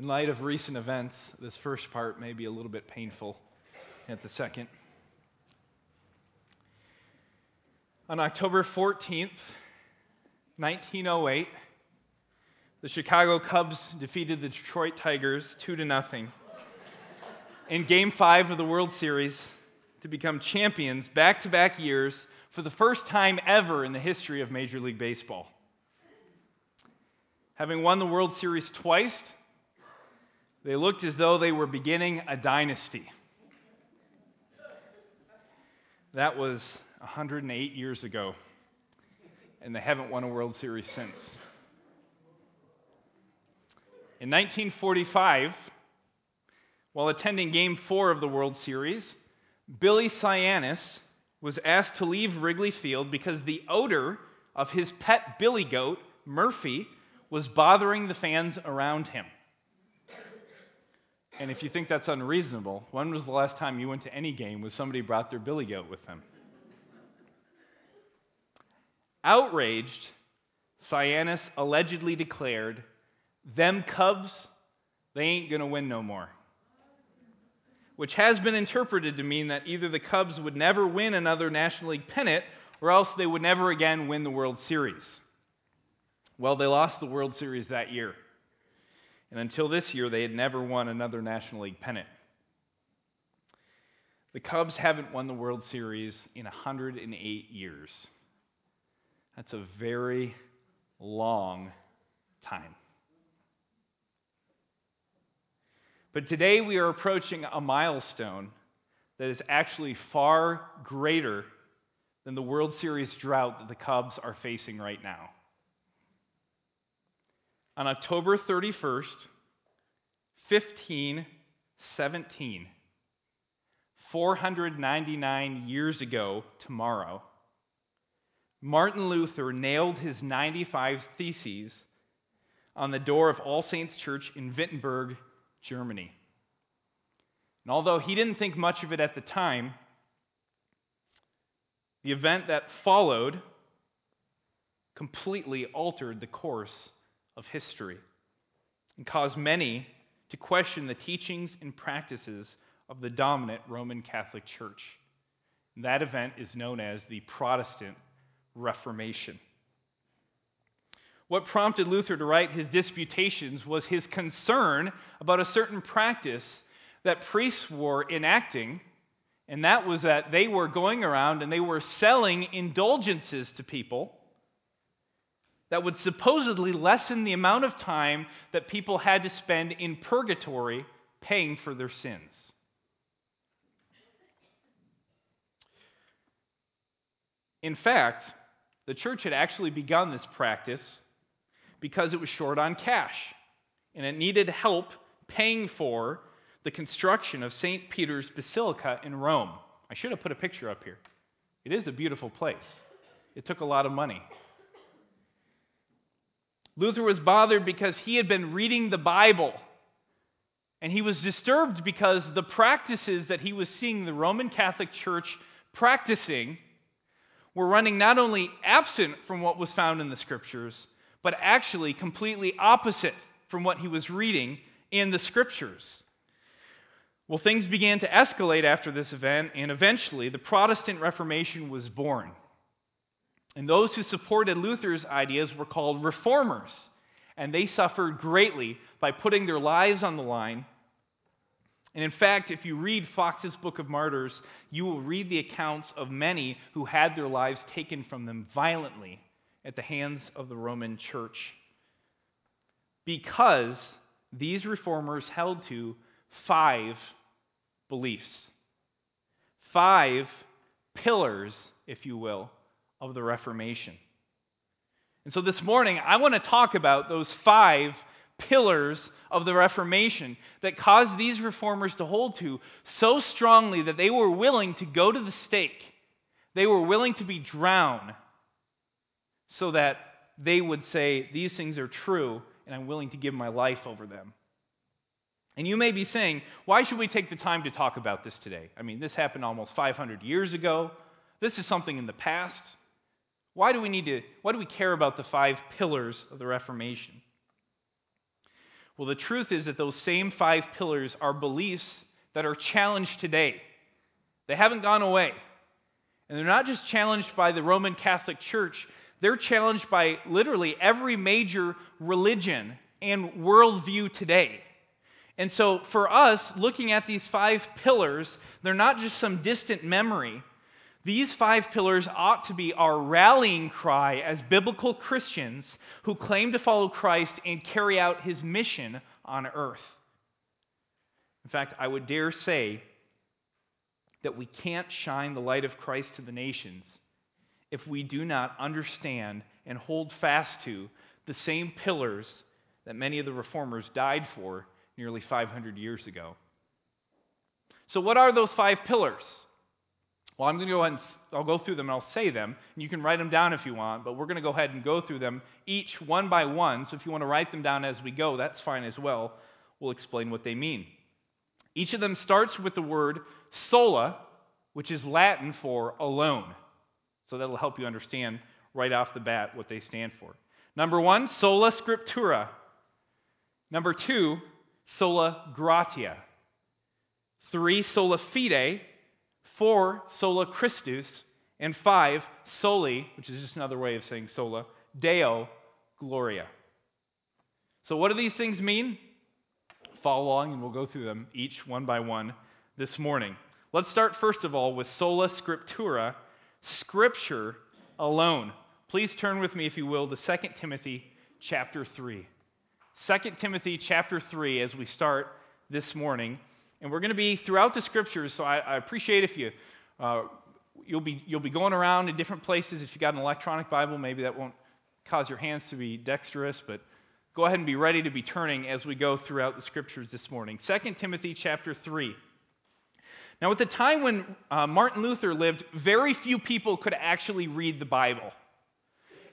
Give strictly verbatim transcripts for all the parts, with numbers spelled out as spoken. In light of recent events, this first part may be a little bit painful at the second. On October fourteenth, nineteen oh eight, the Chicago Cubs defeated the Detroit Tigers two to nothing in Game five of the World Series to become champions back-to-back years for the first time ever in the history of Major League Baseball. Having won the World Series twice, they looked as though they were beginning a dynasty. That was one hundred eight years ago, and they haven't won a World Series since. In nineteen forty-five, while attending Game four of the World Series, Billy Sianis was asked to leave Wrigley Field because the odor of his pet billy goat, Murphy, was bothering the fans around him. And if you think that's unreasonable, when was the last time you went to any game where somebody brought their billy goat with them? Outraged, Sianis allegedly declared, "Them Cubs, they ain't gonna win no more," which has been interpreted to mean that either the Cubs would never win another National League pennant or else they would never again win the World Series. Well, they lost the World Series that year. And until this year, they had never won another National League pennant. The Cubs haven't won the World Series in one hundred eight years. That's a very long time. But today we are approaching a milestone that is actually far greater than the World Series drought that the Cubs are facing right now. On October thirty-first, fifteen seventeen, four hundred ninety-nine years ago tomorrow, Martin Luther nailed his ninety-five Theses on the door of All Saints Church in Wittenberg, Germany. And although he didn't think much of it at the time, the event that followed completely altered the course of history and caused many to question the teachings and practices of the dominant Roman Catholic Church. And that event is known as the Protestant Reformation. What prompted Luther to write his disputations was his concern about a certain practice that priests were enacting, and that was that they were going around and they were selling indulgences to people that would supposedly lessen the amount of time that people had to spend in purgatory paying for their sins. In fact, the church had actually begun this practice because it was short on cash, and it needed help paying for the construction of Saint Peter's Basilica in Rome. I should have put a picture up here. It is a beautiful place. It took a lot of money. Luther was bothered because he had been reading the Bible, and he was disturbed because the practices that he was seeing the Roman Catholic Church practicing were running not only absent from what was found in the Scriptures, but actually completely opposite from what he was reading in the Scriptures. Well, things began to escalate after this event, and eventually the Protestant Reformation was born. And those who supported Luther's ideas were called reformers, and they suffered greatly by putting their lives on the line. And in fact, if you read Fox's Book of Martyrs, you will read the accounts of many who had their lives taken from them violently at the hands of the Roman Church, because these reformers held to five beliefs, five pillars, if you will, of the Reformation. And so this morning, I want to talk about those five pillars of the Reformation that caused these reformers to hold to so strongly that they were willing to go to the stake. They were willing to be drowned so that they would say, these things are true, and I'm willing to give my life over them. And you may be saying, why should we take the time to talk about this today? I mean, this happened almost five hundred years ago. This is something in the past. Why do we need to, why do we care about the five pillars of the Reformation? Well, the truth is that those same five pillars are beliefs that are challenged today. They haven't gone away. And they're not just challenged by the Roman Catholic Church, they're challenged by literally every major religion and worldview today. And so for us, looking at these five pillars, they're not just some distant memory. These five pillars ought to be our rallying cry as biblical Christians who claim to follow Christ and carry out his mission on earth. In fact, I would dare say that we can't shine the light of Christ to the nations if we do not understand and hold fast to the same pillars that many of the reformers died for nearly five hundred years ago. So what are those five pillars? Well, I'm going to go ahead and I'll go through them and I'll say them. And you can write them down if you want, but we're going to go ahead and go through them each one by one. So if you want to write them down as we go, that's fine as well. We'll explain what they mean. Each of them starts with the word sola, which is Latin for alone. So that'll help you understand right off the bat what they stand for. Number one, sola scriptura. Number two, sola gratia. Three, sola fide. Four, sola Christus. And five, soli, which is just another way of saying sola, Deo Gloria. So what do these things mean? Follow along and we'll go through them each one by one this morning. Let's start first of all with sola scriptura, Scripture alone. Please turn with me, if you will, to Second Timothy chapter three. Second Timothy chapter three as we start this morning. And we're going to be throughout the Scriptures, so I, I appreciate if you, uh, you'll be, you'll be going around in different places. If you've got an electronic Bible, maybe that won't cause your hands to be dexterous, but go ahead and be ready to be turning as we go throughout the Scriptures this morning. Second Timothy chapter three. Now, at the time when uh, Martin Luther lived, very few people could actually read the Bible.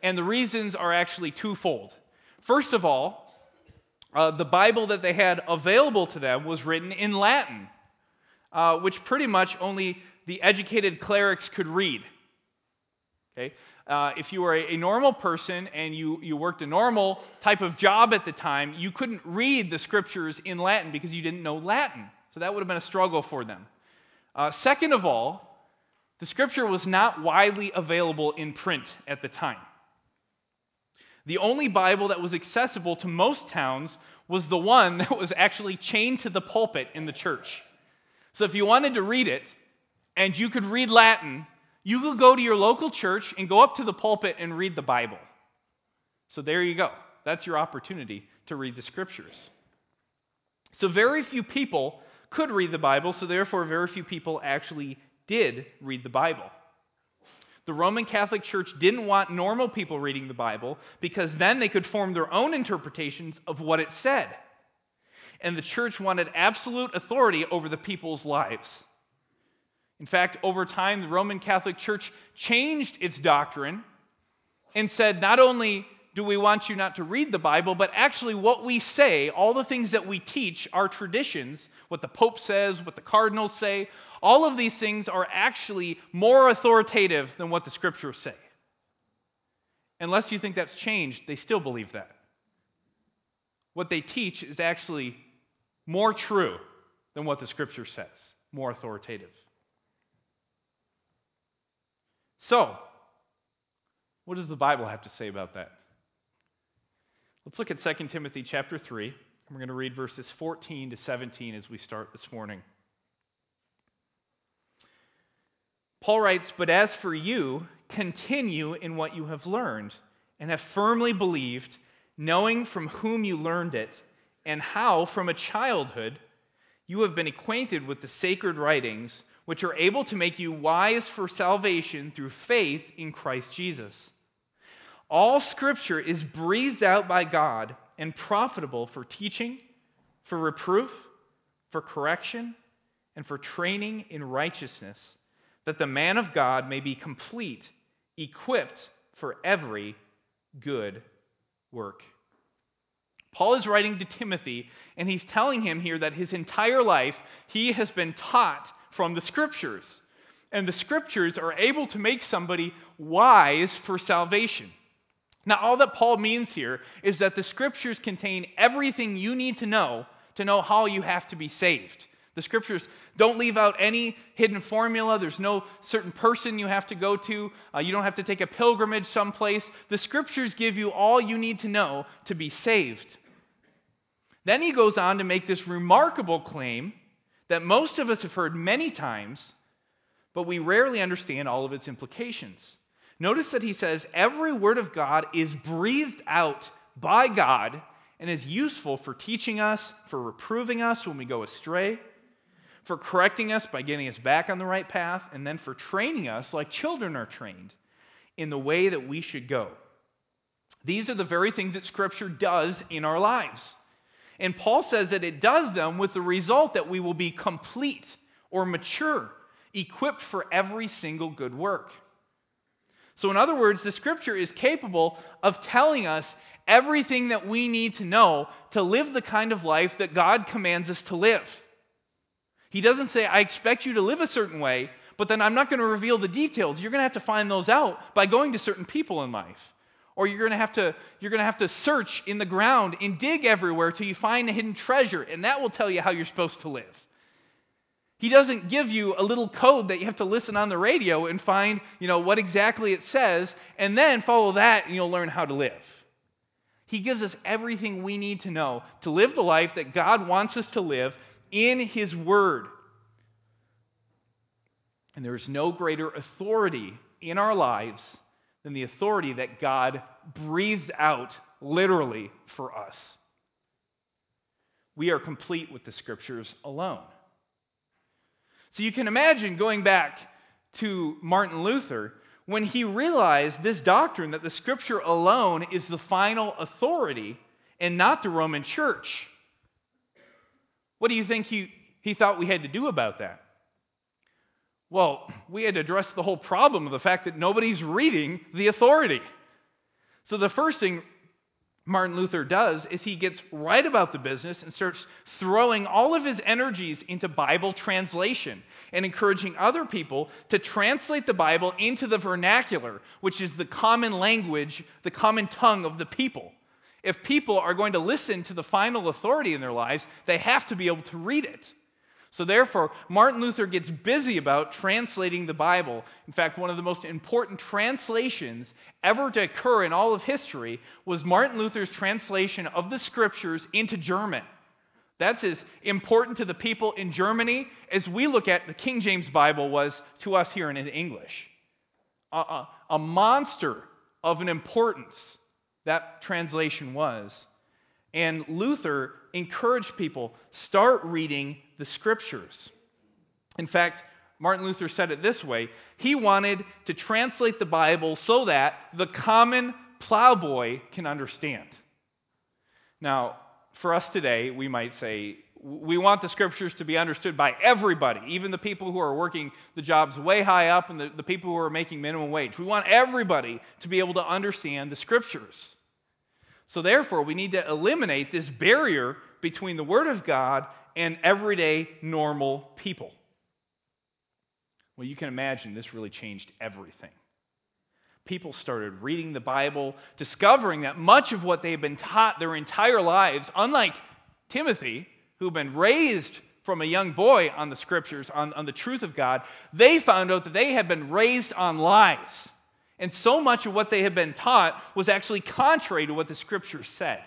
And the reasons are actually twofold. First of all, Uh, the Bible that they had available to them was written in Latin, uh, which pretty much only the educated clerics could read. Okay? Uh, if you were a, a normal person and you, you worked a normal type of job at the time, you couldn't read the Scriptures in Latin because you didn't know Latin. So that would have been a struggle for them. Uh, second of all, the Scripture was not widely available in print at the time. The only Bible that was accessible to most towns was the one that was actually chained to the pulpit in the church. So if you wanted to read it, and you could read Latin, you could go to your local church and go up to the pulpit and read the Bible. So there you go. That's your opportunity to read the Scriptures. So very few people could read the Bible, so therefore very few people actually did read the Bible. The Roman Catholic Church didn't want normal people reading the Bible because then they could form their own interpretations of what it said. And the church wanted absolute authority over the people's lives. In fact, over time, the Roman Catholic Church changed its doctrine and said, not only do we want you not to read the Bible, but actually what we say, all the things that we teach, our traditions, what the Pope says, what the cardinals say, all of these things are actually more authoritative than what the Scriptures say. Unless you think that's changed, they still believe that. What they teach is actually more true than what the Scripture says, more authoritative. So, what does the Bible have to say about that? Let's look at Second Timothy chapter three, and we're going to read verses fourteen to seventeen as we start this morning. Paul writes, "But as for you, continue in what you have learned and have firmly believed, knowing from whom you learned it, and how from a childhood you have been acquainted with the sacred writings, which are able to make you wise for salvation through faith in Christ Jesus. All Scripture is breathed out by God and profitable for teaching, for reproof, for correction, and for training in righteousness, that the man of God may be complete, equipped for every good work." Paul is writing to Timothy, and he's telling him here that his entire life he has been taught from the Scriptures, and the Scriptures are able to make somebody wise for salvation. Now, all that Paul means here is that the Scriptures contain everything you need to know to know how you have to be saved. The Scriptures don't leave out any hidden formula. There's no certain person you have to go to. Uh, you don't have to take a pilgrimage someplace. The Scriptures give you all you need to know to be saved. Then he goes on to make this remarkable claim that most of us have heard many times, but we rarely understand all of its implications. Notice that he says, every word of God is breathed out by God and is useful for teaching us, for reproving us when we go astray, for correcting us by getting us back on the right path, and then for training us like children are trained in the way that we should go. These are the very things that Scripture does in our lives. And Paul says that it does them with the result that we will be complete or mature, equipped for every single good work. So in other words, the Scripture is capable of telling us everything that we need to know to live the kind of life that God commands us to live. He doesn't say, I expect you to live a certain way, but then I'm not going to reveal the details. You're going to have to find those out by going to certain people in life. Or you're going to have to, you're going to have to search in the ground and dig everywhere till you find a hidden treasure, and that will tell you how you're supposed to live. He doesn't give you a little code that you have to listen on the radio and find, you know, what exactly it says, and then follow that and you'll learn how to live. He gives us everything we need to know to live the life that God wants us to live in His Word. And there is no greater authority in our lives than the authority that God breathed out literally for us. We are complete with the Scriptures alone. So you can imagine going back to Martin Luther when he realized this doctrine that the Scripture alone is the final authority and not the Roman Church. What do you think he, he thought we had to do about that? Well, we had to address the whole problem of the fact that nobody's reading the authority. So the first thing Martin Luther does is he gets right about the business and starts throwing all of his energies into Bible translation and encouraging other people to translate the Bible into the vernacular, which is the common language, the common tongue of the people. If people are going to listen to the final authority in their lives, they have to be able to read it. So therefore, Martin Luther gets busy about translating the Bible. In fact, one of the most important translations ever to occur in all of history was Martin Luther's translation of the Scriptures into German. That's as important to the people in Germany as we look at the King James Bible was to us here in English. A, a, a monster of an importance that translation was. And Luther encouraged people, start reading the Scriptures. In fact, Martin Luther said it this way, he wanted to translate the Bible so that the common plowboy can understand. Now, for us today, we might say, we want the Scriptures to be understood by everybody, even the people who are working the jobs way high up and the, the people who are making minimum wage. We want everybody to be able to understand the Scriptures. So therefore, we need to eliminate this barrier between the Word of God and everyday normal people. Well, you can imagine this really changed everything. People started reading the Bible, discovering that much of what they've been taught their entire lives, unlike Timothy, who'd been raised from a young boy on the Scriptures, on, on the truth of God, they found out that they had been raised on lies. And so much of what they had been taught was actually contrary to what the Scriptures said.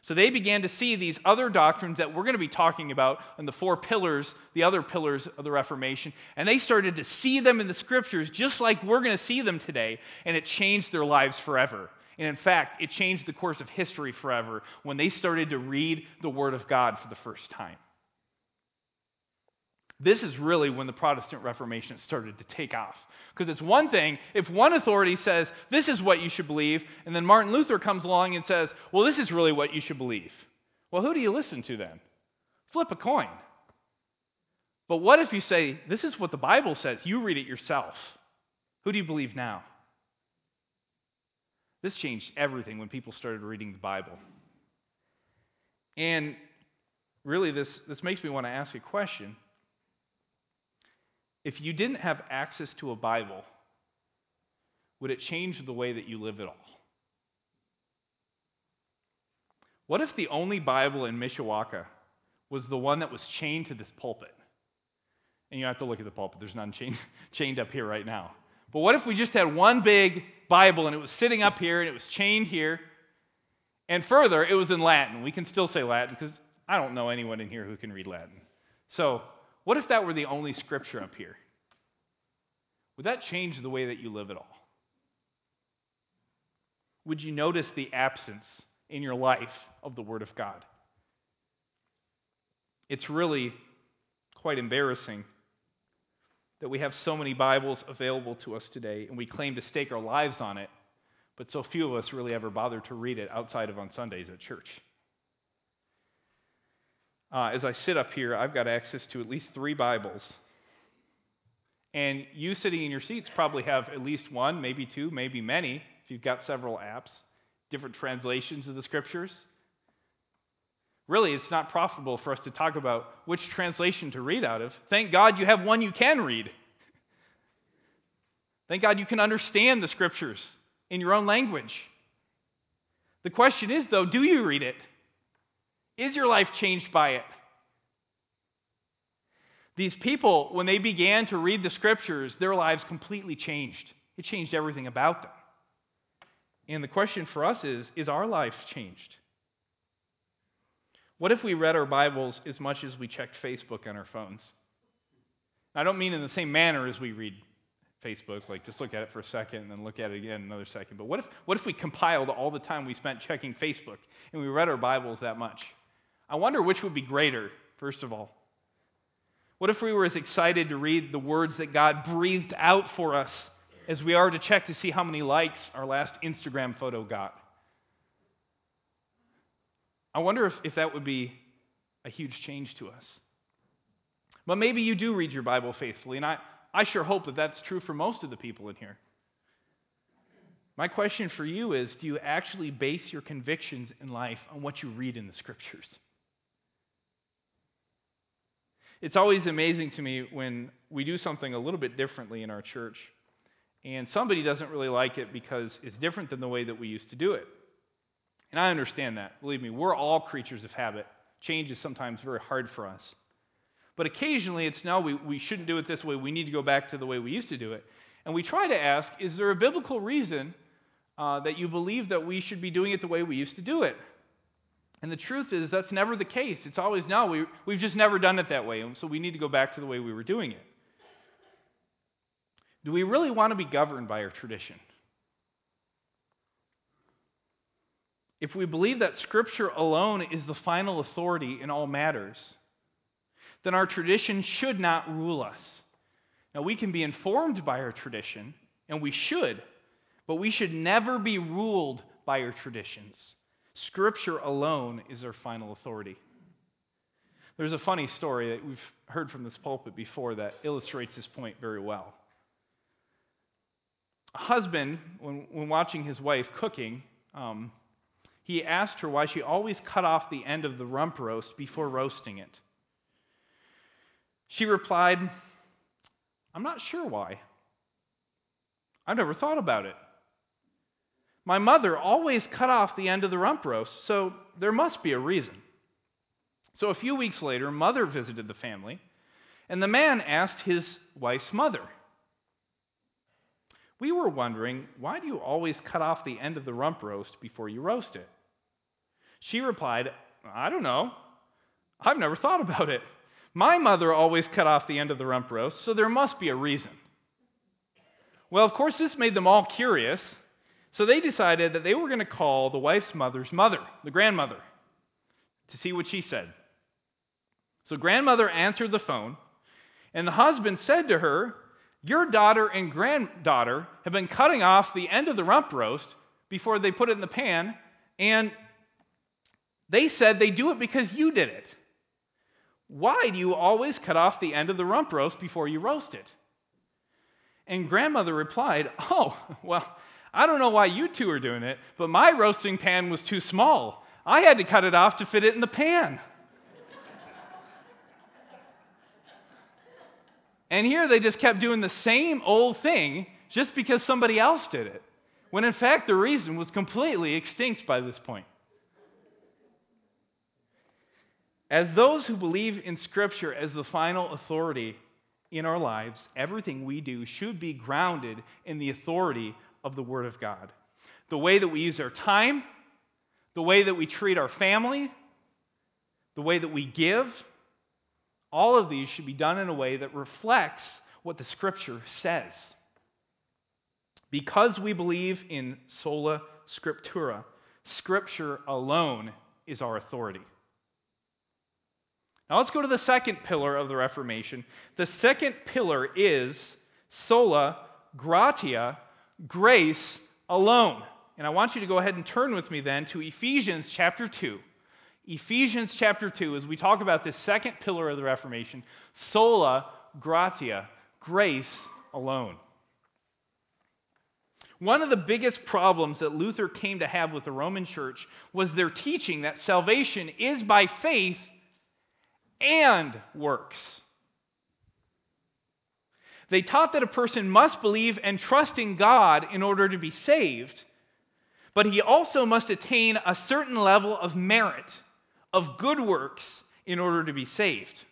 So they began to see these other doctrines that we're going to be talking about in the four pillars, the other pillars of the Reformation, and they started to see them in the Scriptures just like we're going to see them today, and it changed their lives forever. And in fact, it changed the course of history forever when they started to read the Word of God for the first time. This is really when the Protestant Reformation started to take off. Because it's one thing, if one authority says, this is what you should believe, and then Martin Luther comes along and says, well, this is really what you should believe. Well, who do you listen to then? Flip a coin. But what if you say, this is what the Bible says, you read it yourself. Who do you believe now? This changed everything when people started reading the Bible. And really, this, this makes me want to ask a question. If you didn't have access to a Bible, would it change the way that you live at all? What if the only Bible in Mishawaka was the one that was chained to this pulpit? And you have to look at the pulpit. There's none chained, chained up here right now. But what if we just had one big Bible and it was sitting up here and it was chained here? And further, it was in Latin. We can still say Latin because I don't know anyone in here who can read Latin. So what if that were the only scripture up here? Would that change the way that you live at all? Would you notice the absence in your life of the Word of God? It's really quite embarrassing that we have so many Bibles available to us today, and we claim to stake our lives on it, but so few of us really ever bother to read it outside of on Sundays at church. Uh, as I sit up here, I've got access to at least three Bibles. And you sitting in your seats probably have at least one, maybe two, maybe many, if you've got several apps, different translations of the Scriptures. Really, it's not profitable for us to talk about which translation to read out of. Thank God you have one you can read. Thank God you can understand the Scriptures in your own language. The question is, though, do you read it? Is your life changed by it? These people, when they began to read the Scriptures, their lives completely changed. It changed everything about them. And the question for us is, is our life changed? What if we read our Bibles as much as we checked Facebook on our phones? I don't mean in the same manner as we read Facebook, like just look at it for a second and then look at it again another second. But what if, what if we compiled all the time we spent checking Facebook and we read our Bibles that much? I wonder which would be greater, first of all. What if we were as excited to read the words that God breathed out for us as we are to check to see how many likes our last Instagram photo got? I wonder if, if that would be a huge change to us. But maybe you do read your Bible faithfully, and I, I sure hope that that's true for most of the people in here. My question for you is, do you actually base your convictions in life on what you read in the Scriptures? It's always amazing to me when we do something a little bit differently in our church, and somebody doesn't really like it because it's different than the way that we used to do it. And I understand that. Believe me, we're all creatures of habit. Change is sometimes very hard for us. But occasionally it's, no, we, we shouldn't do it this way. We need to go back to the way we used to do it. And we try to ask, is there a biblical reason uh, that you believe that we should be doing it the way we used to do it? And the truth is that's never the case. It's always, no, we, we've just never done it that way, and so we need to go back to the way we were doing it. Do we really want to be governed by our tradition? If we believe that Scripture alone is the final authority in all matters, then our tradition should not rule us. Now, we can be informed by our tradition, and we should, but we should never be ruled by our traditions. Scripture alone is our final authority. There's a funny story that we've heard from this pulpit before that illustrates this point very well. A husband, when, when watching his wife cooking, um, he asked her why she always cut off the end of the rump roast before roasting it. She replied, "I'm not sure why. I've never thought about it. My mother always cut off the end of the rump roast, so there must be a reason." So a few weeks later, mother visited the family, and the man asked his wife's mother, "We were wondering, why do you always cut off the end of the rump roast before you roast it?" She replied, "I don't know. I've never thought about it. My mother always cut off the end of the rump roast, so there must be a reason." Well, of course, this made them all curious, so they decided that they were going to call the wife's mother's mother, the grandmother, to see what she said. So grandmother answered the phone, and the husband said to her, "Your daughter and granddaughter have been cutting off the end of the rump roast before they put it in the pan, and they said they do it because you did it. Why do you always cut off the end of the rump roast before you roast it?" And grandmother replied, "Oh, well, I don't know why you two are doing it, but my roasting pan was too small. I had to cut it off to fit it in the pan." And here they just kept doing the same old thing just because somebody else did it, when in fact the reason was completely extinct by this point. As those who believe in Scripture as the final authority in our lives, everything we do should be grounded in the authority of the Word of God. The way that we use our time, the way that we treat our family, the way that we give, all of these should be done in a way that reflects what the Scripture says. Because we believe in sola scriptura, Scripture alone is our authority. Now let's go to the second pillar of the Reformation. The second pillar is sola gratia, grace alone. And I want you to go ahead and turn with me then to Ephesians chapter two. Ephesians chapter two, as we talk about this second pillar of the Reformation, sola gratia, grace alone. One of the biggest problems that Luther came to have with the Roman Church was their teaching that salvation is by faith and works. They taught that a person must believe and trust in God in order to be saved, but he also must attain a certain level of merit, of good works, in order to be saved.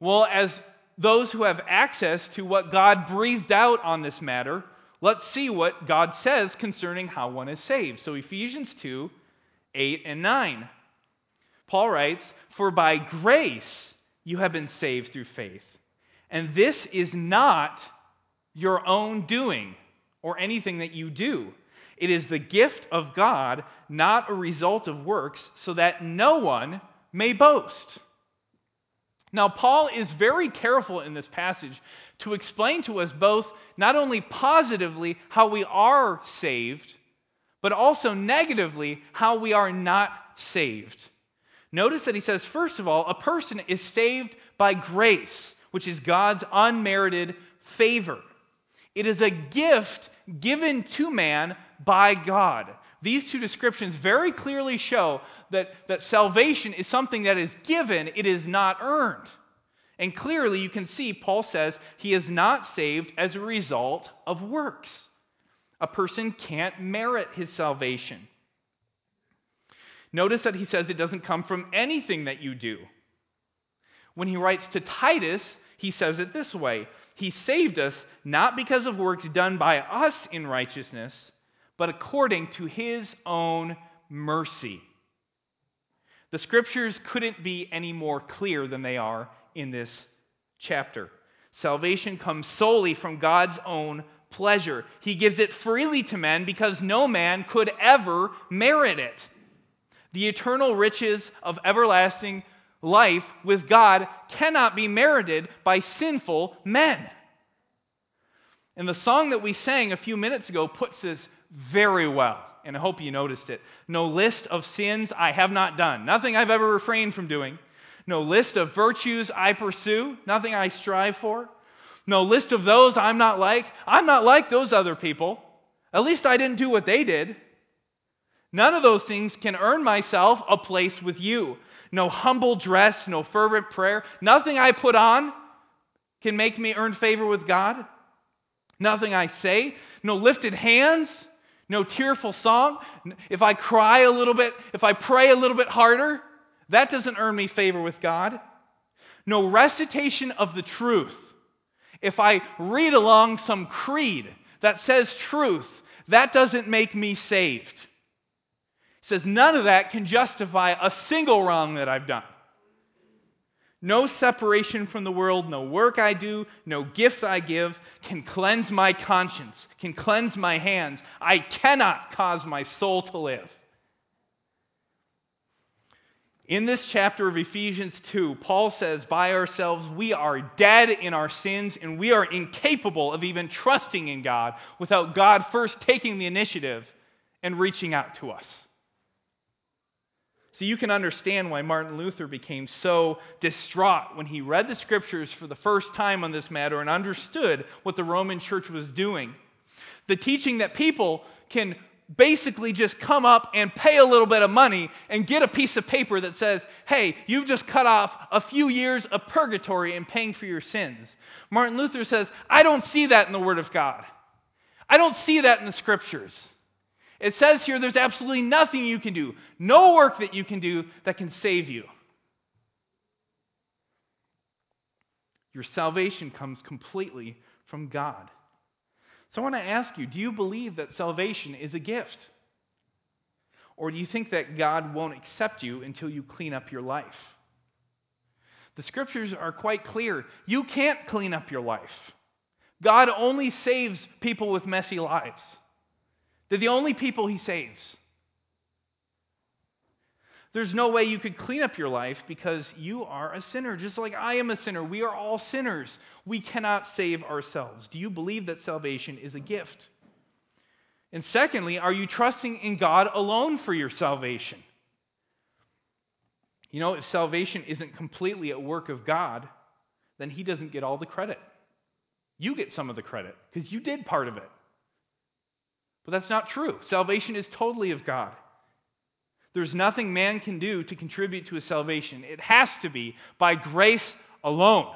Well, as those who have access to what God breathed out on this matter, let's see what God says concerning how one is saved. So Ephesians two, eight and nine. Paul writes, "For by grace you have been saved through faith, and this is not your own doing or anything that you do. It is the gift of God, not a result of works, so that no one may boast." Now, Paul is very careful in this passage to explain to us both not only positively how we are saved, but also negatively how we are not saved. Notice that he says, first of all, a person is saved by grace, which is God's unmerited favor. It is a gift given to man by God. These two descriptions very clearly show that, that salvation is something that is given, it is not earned. And clearly you can see Paul says he is not saved as a result of works. A person can't merit his salvation. Notice that he says it doesn't come from anything that you do. When he writes to Titus, he says it this way, "He saved us not because of works done by us in righteousness, but according to his own mercy." The Scriptures couldn't be any more clear than they are in this chapter. Salvation comes solely from God's own pleasure. He gives it freely to men because no man could ever merit it. The eternal riches of everlasting life with God cannot be merited by sinful men. And the song that we sang a few minutes ago puts this very well, and I hope you noticed it. "No list of sins I have not done, nothing I've ever refrained from doing. No list of virtues I pursue, nothing I strive for. No list of those I'm not like, I'm not like those other people. At least I didn't do what they did. None of those things can earn myself a place with you. No humble dress, no fervent prayer. Nothing I put on can make me earn favor with God. Nothing I say, no lifted hands, no tearful song. If I cry a little bit, if I pray a little bit harder, that doesn't earn me favor with God. No recitation of the truth. If I read along some creed that says truth, that doesn't make me saved." Says none of that can justify a single wrong that I've done. No separation from the world, no work I do, no gift I give can cleanse my conscience, can cleanse my hands. I cannot cause my soul to live. In this chapter of Ephesians two, Paul says, by ourselves we are dead in our sins and we are incapable of even trusting in God without God first taking the initiative and reaching out to us. So you can understand why Martin Luther became so distraught when he read the Scriptures for the first time on this matter and understood what the Roman Church was doing. The teaching that people can basically just come up and pay a little bit of money and get a piece of paper that says, hey, you've just cut off a few years of purgatory in paying for your sins. Martin Luther says, I don't see that in the Word of God. I don't see that in the Scriptures. It says here there's absolutely nothing you can do, no work that you can do that can save you. Your salvation comes completely from God. So I want to ask you, do you believe that salvation is a gift? Or do you think that God won't accept you until you clean up your life? The scriptures are quite clear. You can't clean up your life. God only saves people with messy lives. They're the only people he saves. There's no way you could clean up your life because you are a sinner, just like I am a sinner. We are all sinners. We cannot save ourselves. Do you believe that salvation is a gift? And secondly, are you trusting in God alone for your salvation? You know, if salvation isn't completely a work of God, then he doesn't get all the credit. You get some of the credit because you did part of it. But that's not true. Salvation is totally of God. There's nothing man can do to contribute to his salvation. It has to be by grace alone.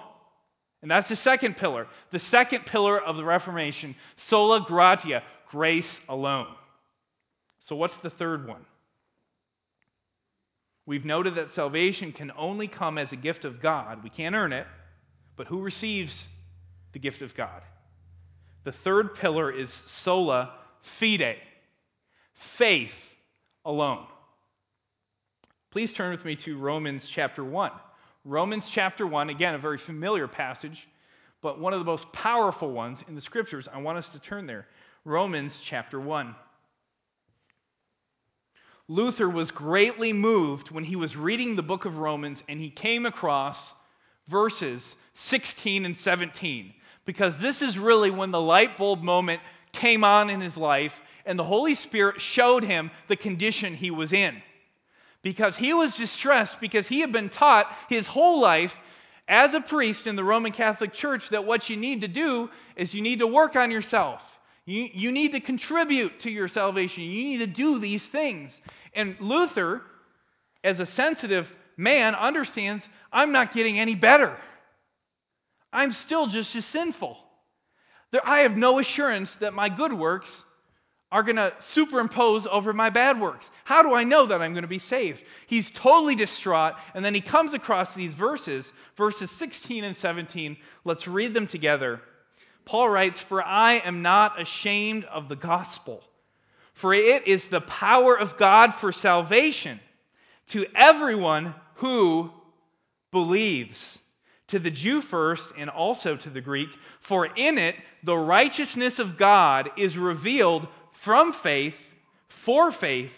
And that's the second pillar. The second pillar of the Reformation, sola gratia, grace alone. So what's the third one? We've noted that salvation can only come as a gift of God. We can't earn it, but who receives the gift of God? The third pillar is sola fide, faith alone. Please turn with me to Romans chapter one. Romans chapter one, again, a very familiar passage, but one of the most powerful ones in the scriptures. I want us to turn there. Romans chapter one. Luther was greatly moved when he was reading the book of Romans and he came across verses sixteen and seventeen, because this is really when the light bulb moment came on in his life and the Holy Spirit showed him the condition he was in. Because he was distressed, because he had been taught his whole life as a priest in the Roman Catholic Church that what you need to do is you need to work on yourself. You, you need to contribute to your salvation. You need to do these things. And Luther, as a sensitive man, understands, I'm not getting any better. I'm still just as sinful. There, I have no assurance that my good works are going to superimpose over my bad works. How do I know that I'm going to be saved? He's totally distraught, and then he comes across these verses, verses sixteen and seventeen. Let's read them together. Paul writes, "For I am not ashamed of the gospel, for it is the power of God for salvation to everyone who believes, to the Jew first and also to the Greek, for in it the righteousness of God is revealed from faith, for faith,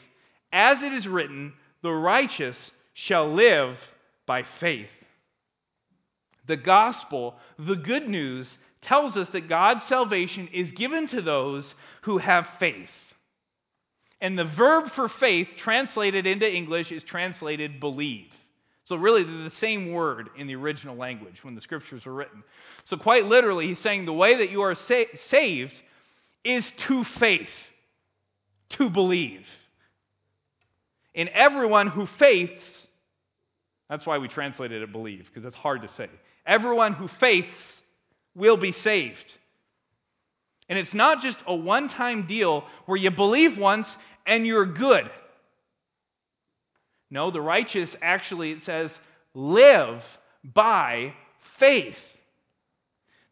as it is written, the righteous shall live by faith." The gospel, the good news, tells us that God's salvation is given to those who have faith. And the verb for faith translated into English is translated believe. So really, they're the same word in the original language when the scriptures were written. So quite literally, he's saying the way that you are sa- saved is to faith. To believe. In everyone who faiths, that's why we translated it believe, because that's hard to say. Everyone who faiths will be saved. And it's not just a one-time deal where you believe once and you're good. No, the righteous actually, it says, live by faith.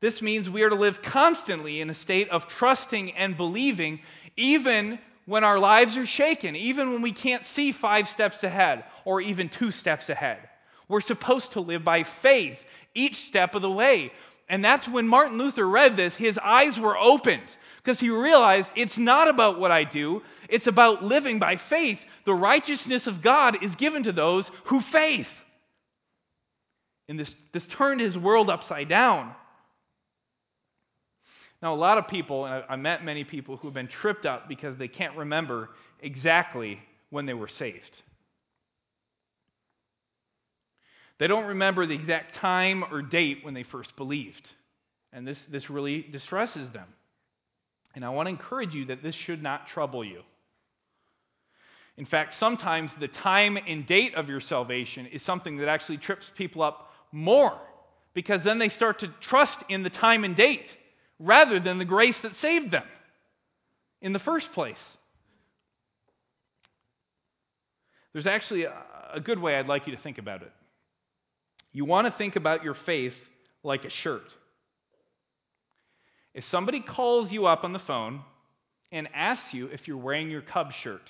This means we are to live constantly in a state of trusting and believing, even when our lives are shaken, even when we can't see five steps ahead or even two steps ahead. We're supposed to live by faith each step of the way. And that's when Martin Luther read this, his eyes were opened because he realized it's not about what I do, it's about living by faith. The righteousness of God is given to those who faith. And this, this turned his world upside down. Now, a lot of people, and I met many people who have been tripped up because they can't remember exactly when they were saved. They don't remember the exact time or date when they first believed. And this, this really distresses them. And I want to encourage you that this should not trouble you. In fact, sometimes the time and date of your salvation is something that actually trips people up more, because then they start to trust in the time and date rather than the grace that saved them in the first place. There's actually a good way I'd like you to think about it. You want to think about your faith like a shirt. If somebody calls you up on the phone and asks you if you're wearing your Cubs shirt,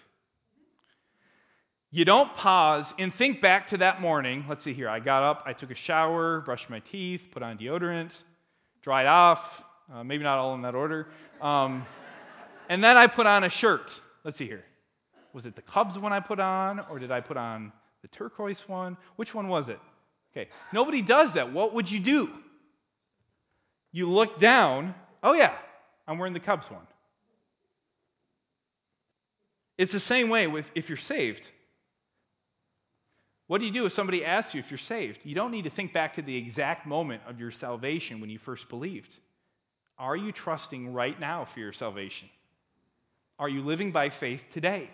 you don't pause and think back to that morning. Let's see here. I got up, I took a shower, brushed my teeth, put on deodorant, dried off, uh, maybe not all in that order, um, and then I put on a shirt. Let's see here. Was it the Cubs one I put on, or did I put on the turquoise one? Which one was it? Okay, nobody does that. What would you do? You look down. Oh, yeah, I'm wearing the Cubs one. It's the same way with if you're saved. What do you do if somebody asks you if you're saved? You don't need to think back to the exact moment of your salvation when you first believed. Are you trusting right now for your salvation? Are you living by faith today?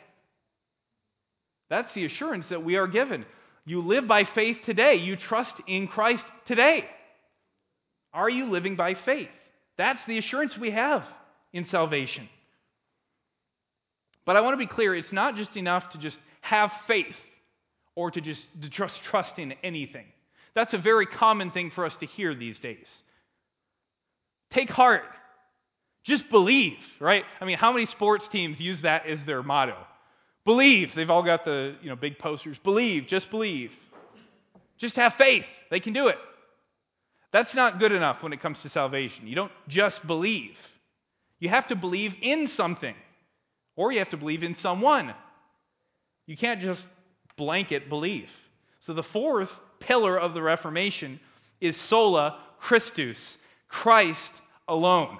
That's the assurance that we are given. You live by faith today. You trust in Christ today. Are you living by faith? That's the assurance we have in salvation. But I want to be clear, it's not just enough to just have faith or to just to trust, trust in anything. That's a very common thing for us to hear these days. Take heart. Just believe, right? I mean, how many sports teams use that as their motto? Believe. They've all got the, you know, big posters. Believe. Just believe. Just have faith. They can do it. That's not good enough when it comes to salvation. You don't just believe. You have to believe in something, or you have to believe in someone. You can't just blanket believe. So the fourth pillar of the Reformation is sola Christus, Christ alone.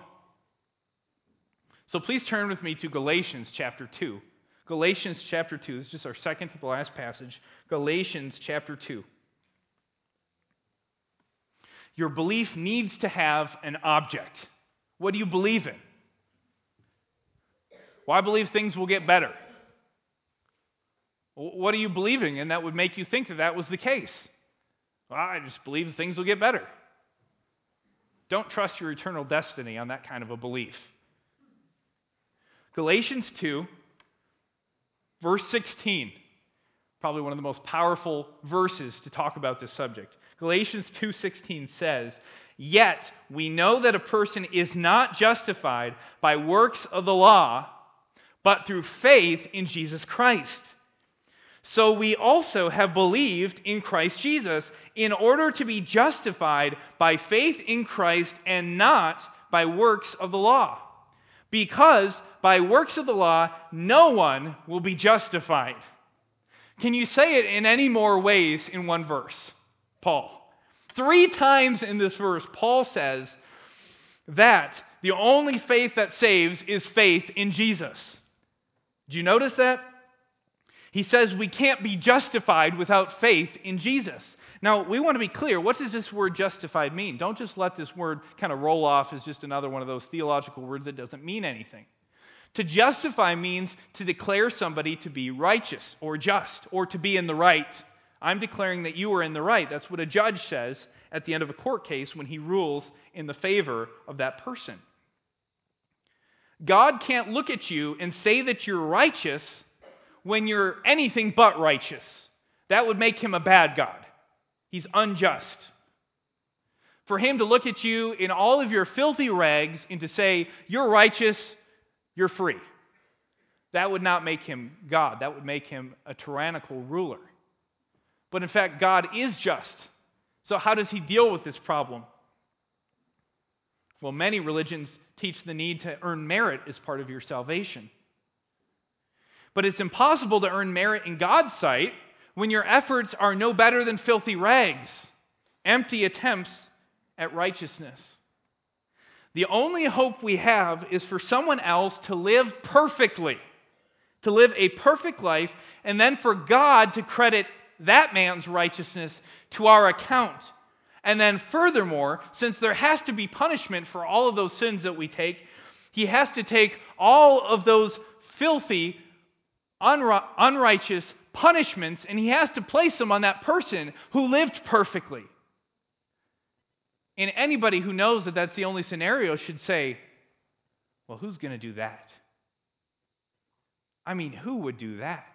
So please turn with me to Galatians chapter two. Galatians chapter two. This is just our second to last passage. Galatians chapter two. Your belief needs to have an object. What do you believe in? Well, I believe things will get better. What are you believing in that would make you think that that was the case? Well, I just believe things will get better. Don't trust your eternal destiny on that kind of a belief. Galatians two, verse sixteen, probably one of the most powerful verses to talk about this subject. Galatians two sixteen says, "Yet we know that a person is not justified by works of the law, but through faith in Jesus Christ. So we also have believed in Christ Jesus in order to be justified by faith in Christ and not by works of the law. Because by works of the law, no one will be justified." Can you say it in any more ways in one verse? Paul. Three times in this verse, Paul says that the only faith that saves is faith in Jesus. Do you notice that? He says we can't be justified without faith in Jesus. Now, we want to be clear. What does this word justified mean? Don't just let this word kind of roll off as just another one of those theological words that doesn't mean anything. To justify means to declare somebody to be righteous or just or to be in the right. I'm declaring that you are in the right. That's what a judge says at the end of a court case when he rules in the favor of that person. God can't look at you and say that you're righteous when you're anything but righteous. That would make him a bad God. He's unjust. For him to look at you in all of your filthy rags and to say, "You're righteous, you're free," that would not make him God. That would make him a tyrannical ruler. But in fact, God is just. So how does he deal with this problem? Well, many religions teach the need to earn merit as part of your salvation. But it's impossible to earn merit in God's sight when your efforts are no better than filthy rags, empty attempts at righteousness. The only hope we have is for someone else to live perfectly, to live a perfect life, and then for God to credit that man's righteousness to our account. And then furthermore, since there has to be punishment for all of those sins that we take, he has to take all of those filthy, unri- unrighteous punishments, and he has to place them on that person who lived perfectly. And anybody who knows that that's the only scenario should say, well, who's going to do that? I mean, who would do that?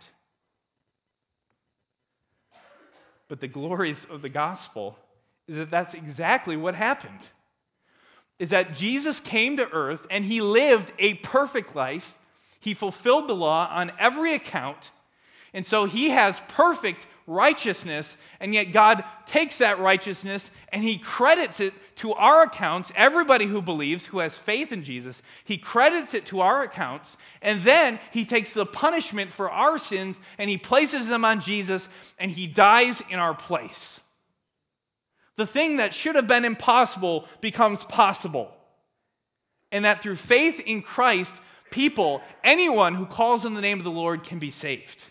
But the glories of the gospel is that that's exactly what happened, is that Jesus came to earth and he lived a perfect life. He fulfilled the law on every account, and so he has perfect righteousness, and yet God takes that righteousness and he credits it to our accounts. Everybody who believes, who has faith in Jesus, he credits it to our accounts, and then he takes the punishment for our sins and he places them on Jesus, and he dies in our place. The thing that should have been impossible becomes possible. And that through faith in Christ, people, anyone who calls on the name of the Lord can be saved.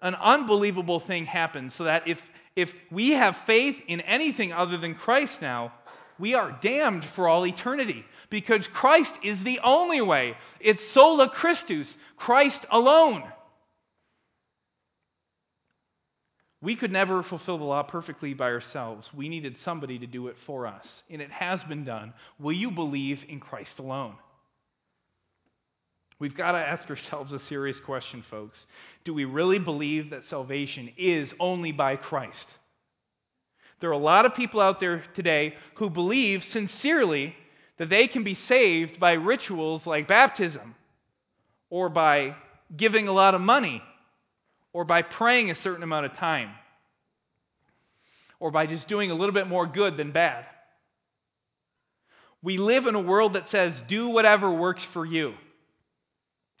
An unbelievable thing happens, so that if, if we have faith in anything other than Christ now, we are damned for all eternity, because Christ is the only way. It's sola Christus, Christ alone. We could never fulfill the law perfectly by ourselves. We needed somebody to do it for us, and it has been done. Will you believe in Christ alone? We've got to ask ourselves a serious question, folks. Do we really believe that salvation is only by Christ? There are a lot of people out there today who believe sincerely that they can be saved by rituals like baptism, or by giving a lot of money, or by praying a certain amount of time, or by just doing a little bit more good than bad. We live in a world that says, do whatever works for you.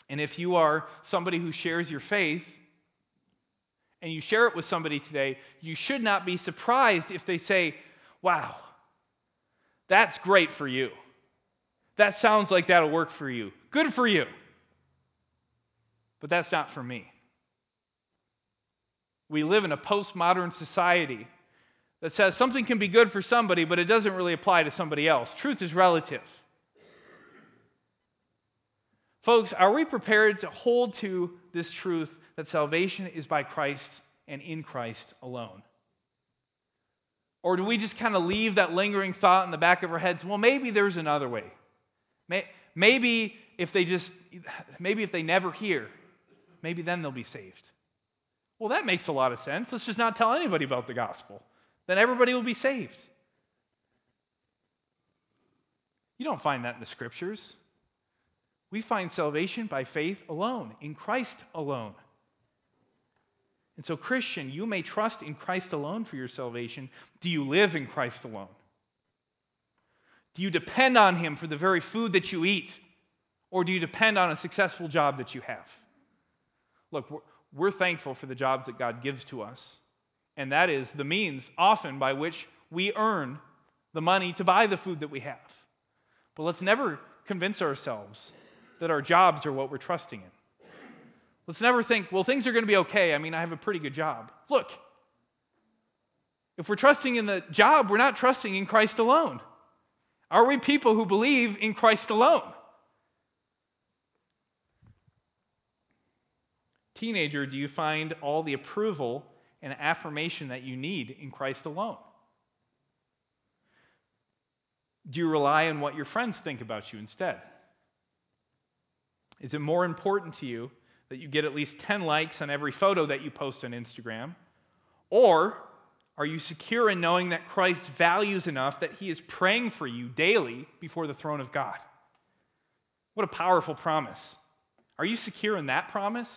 And if you are somebody who shares your faith, and you share it with somebody today, you should not be surprised if they say, wow, that's great for you. That sounds like that'll work for you. Good for you. But that's not for me. We live in a postmodern society that says something can be good for somebody, but it doesn't really apply to somebody else. Truth is relative. Folks, are we prepared to hold to this truth that salvation is by Christ and in Christ alone? Or do we just kind of leave that lingering thought in the back of our heads, well, maybe there's another way. Maybe if they just, maybe if they never hear, maybe then they'll be saved. Well, that makes a lot of sense. Let's just not tell anybody about the gospel. Then everybody will be saved. You don't find that in the scriptures. We find salvation by faith alone, in Christ alone. And so, Christian, you may trust in Christ alone for your salvation. Do you live in Christ alone? Do you depend on him for the very food that you eat? Or do you depend on a successful job that you have? Look, we're We're thankful for the jobs that God gives to us, and that is the means often by which we earn the money to buy the food that we have. But let's never convince ourselves that our jobs are what we're trusting in. Let's never think, well, things are going to be okay. I mean, I have a pretty good job. Look, if we're trusting in the job, we're not trusting in Christ alone. Are we people who believe in Christ alone? Teenager, do you find all the approval and affirmation that you need in Christ alone? Do you rely on what your friends think about you instead? Is it more important to you that you get at least ten likes on every photo that you post on Instagram? Or are you secure in knowing that Christ values enough that he is praying for you daily before the throne of God? What a powerful promise. Are you secure in that promise?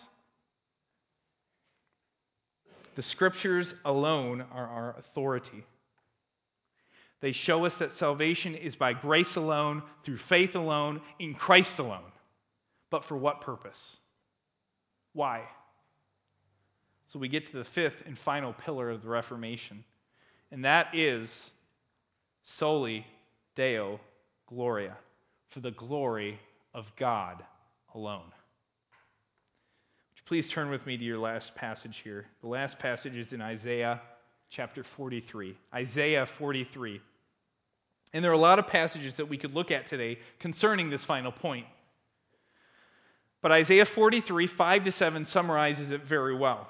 The scriptures alone are our authority. They show us that salvation is by grace alone, through faith alone, in Christ alone. But for what purpose? Why? So we get to the fifth and final pillar of the Reformation, and that is soli Deo Gloria, for the glory of God alone. Please turn with me to your last passage here. The last passage is in Isaiah chapter forty-three. Isaiah forty-three. And there are a lot of passages that we could look at today concerning this final point. But Isaiah forty-three, five to seven summarizes it very well.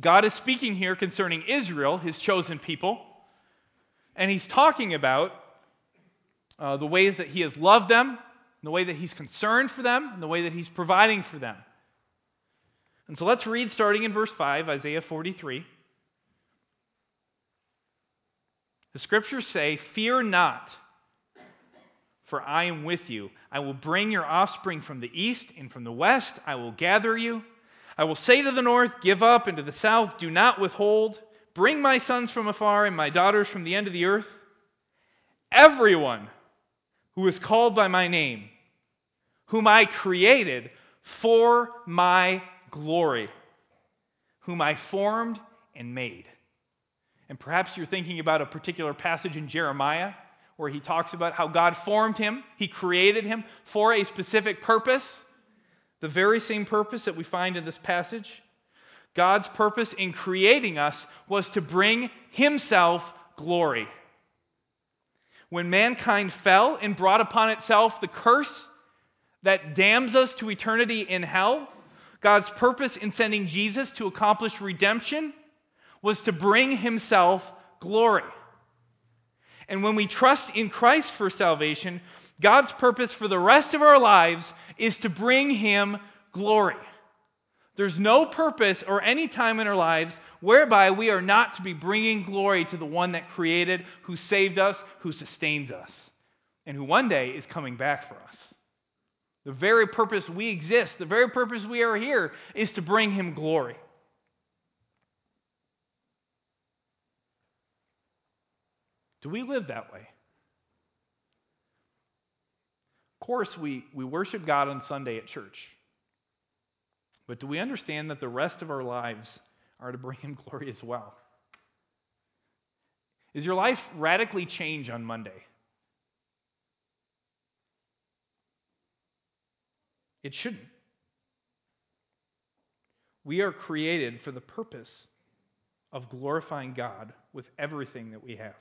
God is speaking here concerning Israel, his chosen people, and he's talking about uh, the ways that he has loved them, the way that he's concerned for them, and the way that he's providing for them. And so let's read starting in verse five, Isaiah forty-three. The scriptures say, "Fear not, for I am with you. I will bring your offspring from the east and from the west. I will gather you. I will say to the north, give up, and to the south, do not withhold. Bring my sons from afar and my daughters from the end of the earth. Everyone who is called by my name, whom I created for my glory, whom I formed and made." And perhaps you're thinking about a particular passage in Jeremiah where he talks about how God formed him, he created him for a specific purpose, the very same purpose that we find in this passage. God's purpose in creating us was to bring himself glory. When mankind fell and brought upon itself the curse that damns us to eternity in hell, God's purpose in sending Jesus to accomplish redemption was to bring himself glory. And when we trust in Christ for salvation, God's purpose for the rest of our lives is to bring him glory. There's no purpose or any time in our lives whereby we are not to be bringing glory to the one that created, who saved us, who sustains us, and who one day is coming back for us. The very purpose we exist, the very purpose we are here, is to bring him glory. Do we live that way? Of course, we, we worship God on Sunday at church. But do we understand that the rest of our lives are to bring him glory as well? Is your life radically changed on Monday? It shouldn't. We are created for the purpose of glorifying God with everything that we have.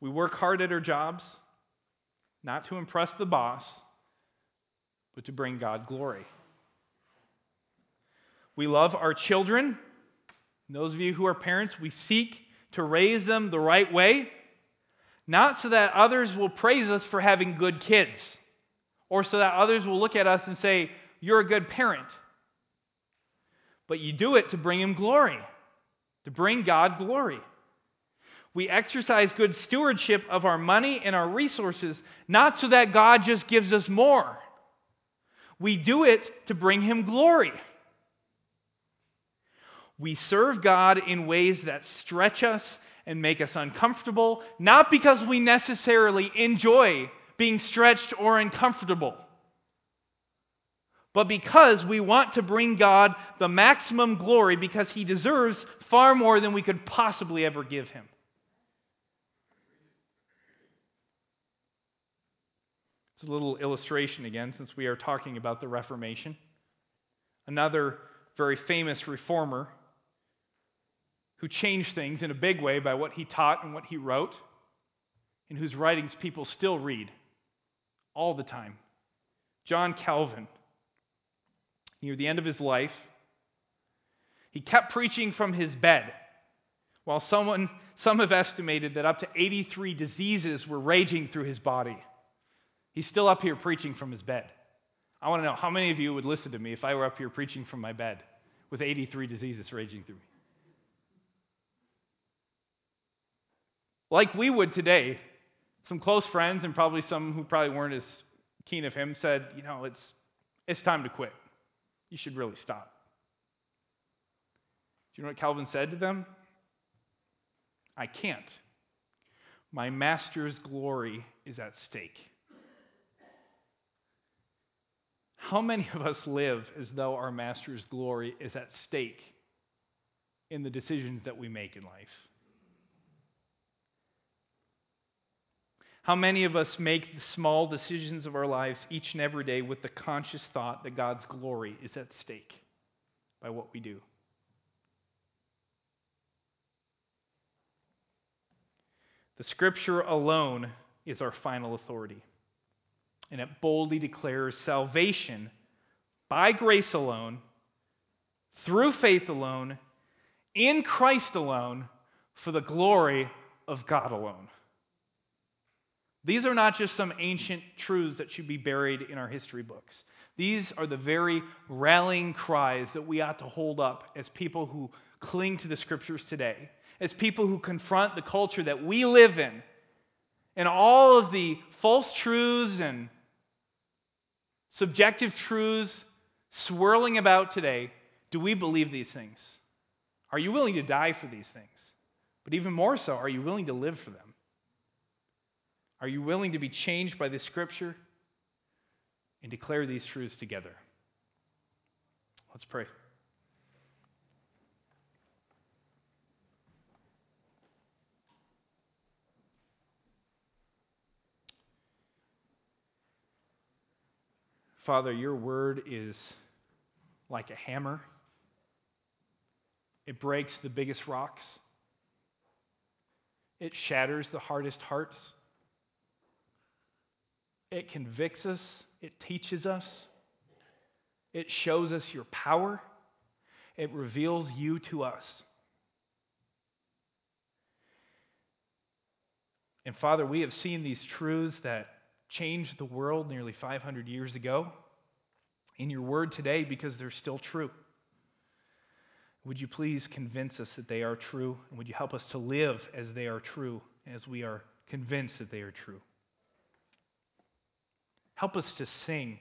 We work hard at our jobs, not to impress the boss, but to bring God glory. We love our children. And those of you who are parents, we seek to raise them the right way, not so that others will praise us for having good kids, or so that others will look at us and say, "You're a good parent." But you do it to bring him glory, to bring God glory. We exercise good stewardship of our money and our resources, not so that God just gives us more. We do it to bring him glory. We serve God in ways that stretch us and make us uncomfortable, not because we necessarily enjoy being stretched or uncomfortable, but because we want to bring God the maximum glory, because he deserves far more than we could possibly ever give him. It's a little illustration again, since we are talking about the Reformation. Another very famous reformer who changed things in a big way by what he taught and what he wrote, and whose writings people still read all the time. John Calvin. Near the end of his life, he kept preaching from his bed, while someone, some have estimated that up to eighty-three diseases were raging through his body. He's still up here preaching from his bed. I want to know how many of you would listen to me if I were up here preaching from my bed with eighty-three diseases raging through me. Like we would today, some close friends and probably some who probably weren't as keen of him said, you know, it's, it's time to quit. You should really stop. Do you know what Calvin said to them? "I can't. My master's glory is at stake." How many of us live as though our master's glory is at stake in the decisions that we make in life? How many of us make the small decisions of our lives each and every day with the conscious thought that God's glory is at stake by what we do? The scripture alone is our final authority. And it boldly declares salvation by grace alone, through faith alone, in Christ alone, for the glory of God alone. These are not just some ancient truths that should be buried in our history books. These are the very rallying cries that we ought to hold up as people who cling to the Scriptures today, as people who confront the culture that we live in, and all of the false truths and subjective truths swirling about today, do we believe these things? Are you willing to die for these things? But even more so, are you willing to live for them? Are you willing to be changed by the Scripture and declare these truths together? Let's pray. Father, your word is like a hammer. It breaks the biggest rocks. It shatters the hardest hearts. It convicts us. It teaches us. It shows us your power. It reveals you to us. And Father, we have seen these truths that changed the world nearly five hundred years ago in your word today because they're still true. Would you please convince us that they are true? And would you help us to live as they are true, as we are convinced that they are true? Help us to sing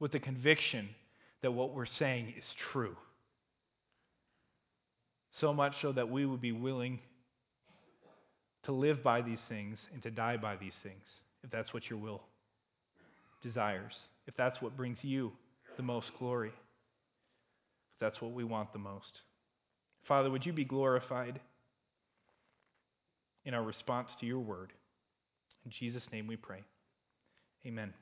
with the conviction that what we're saying is true. So much so that we would be willing to live by these things and to die by these things, if that's what your will desires, if that's what brings you the most glory. That's what we want the most. Father, would you be glorified in our response to your word? In Jesus' name we pray. Amen.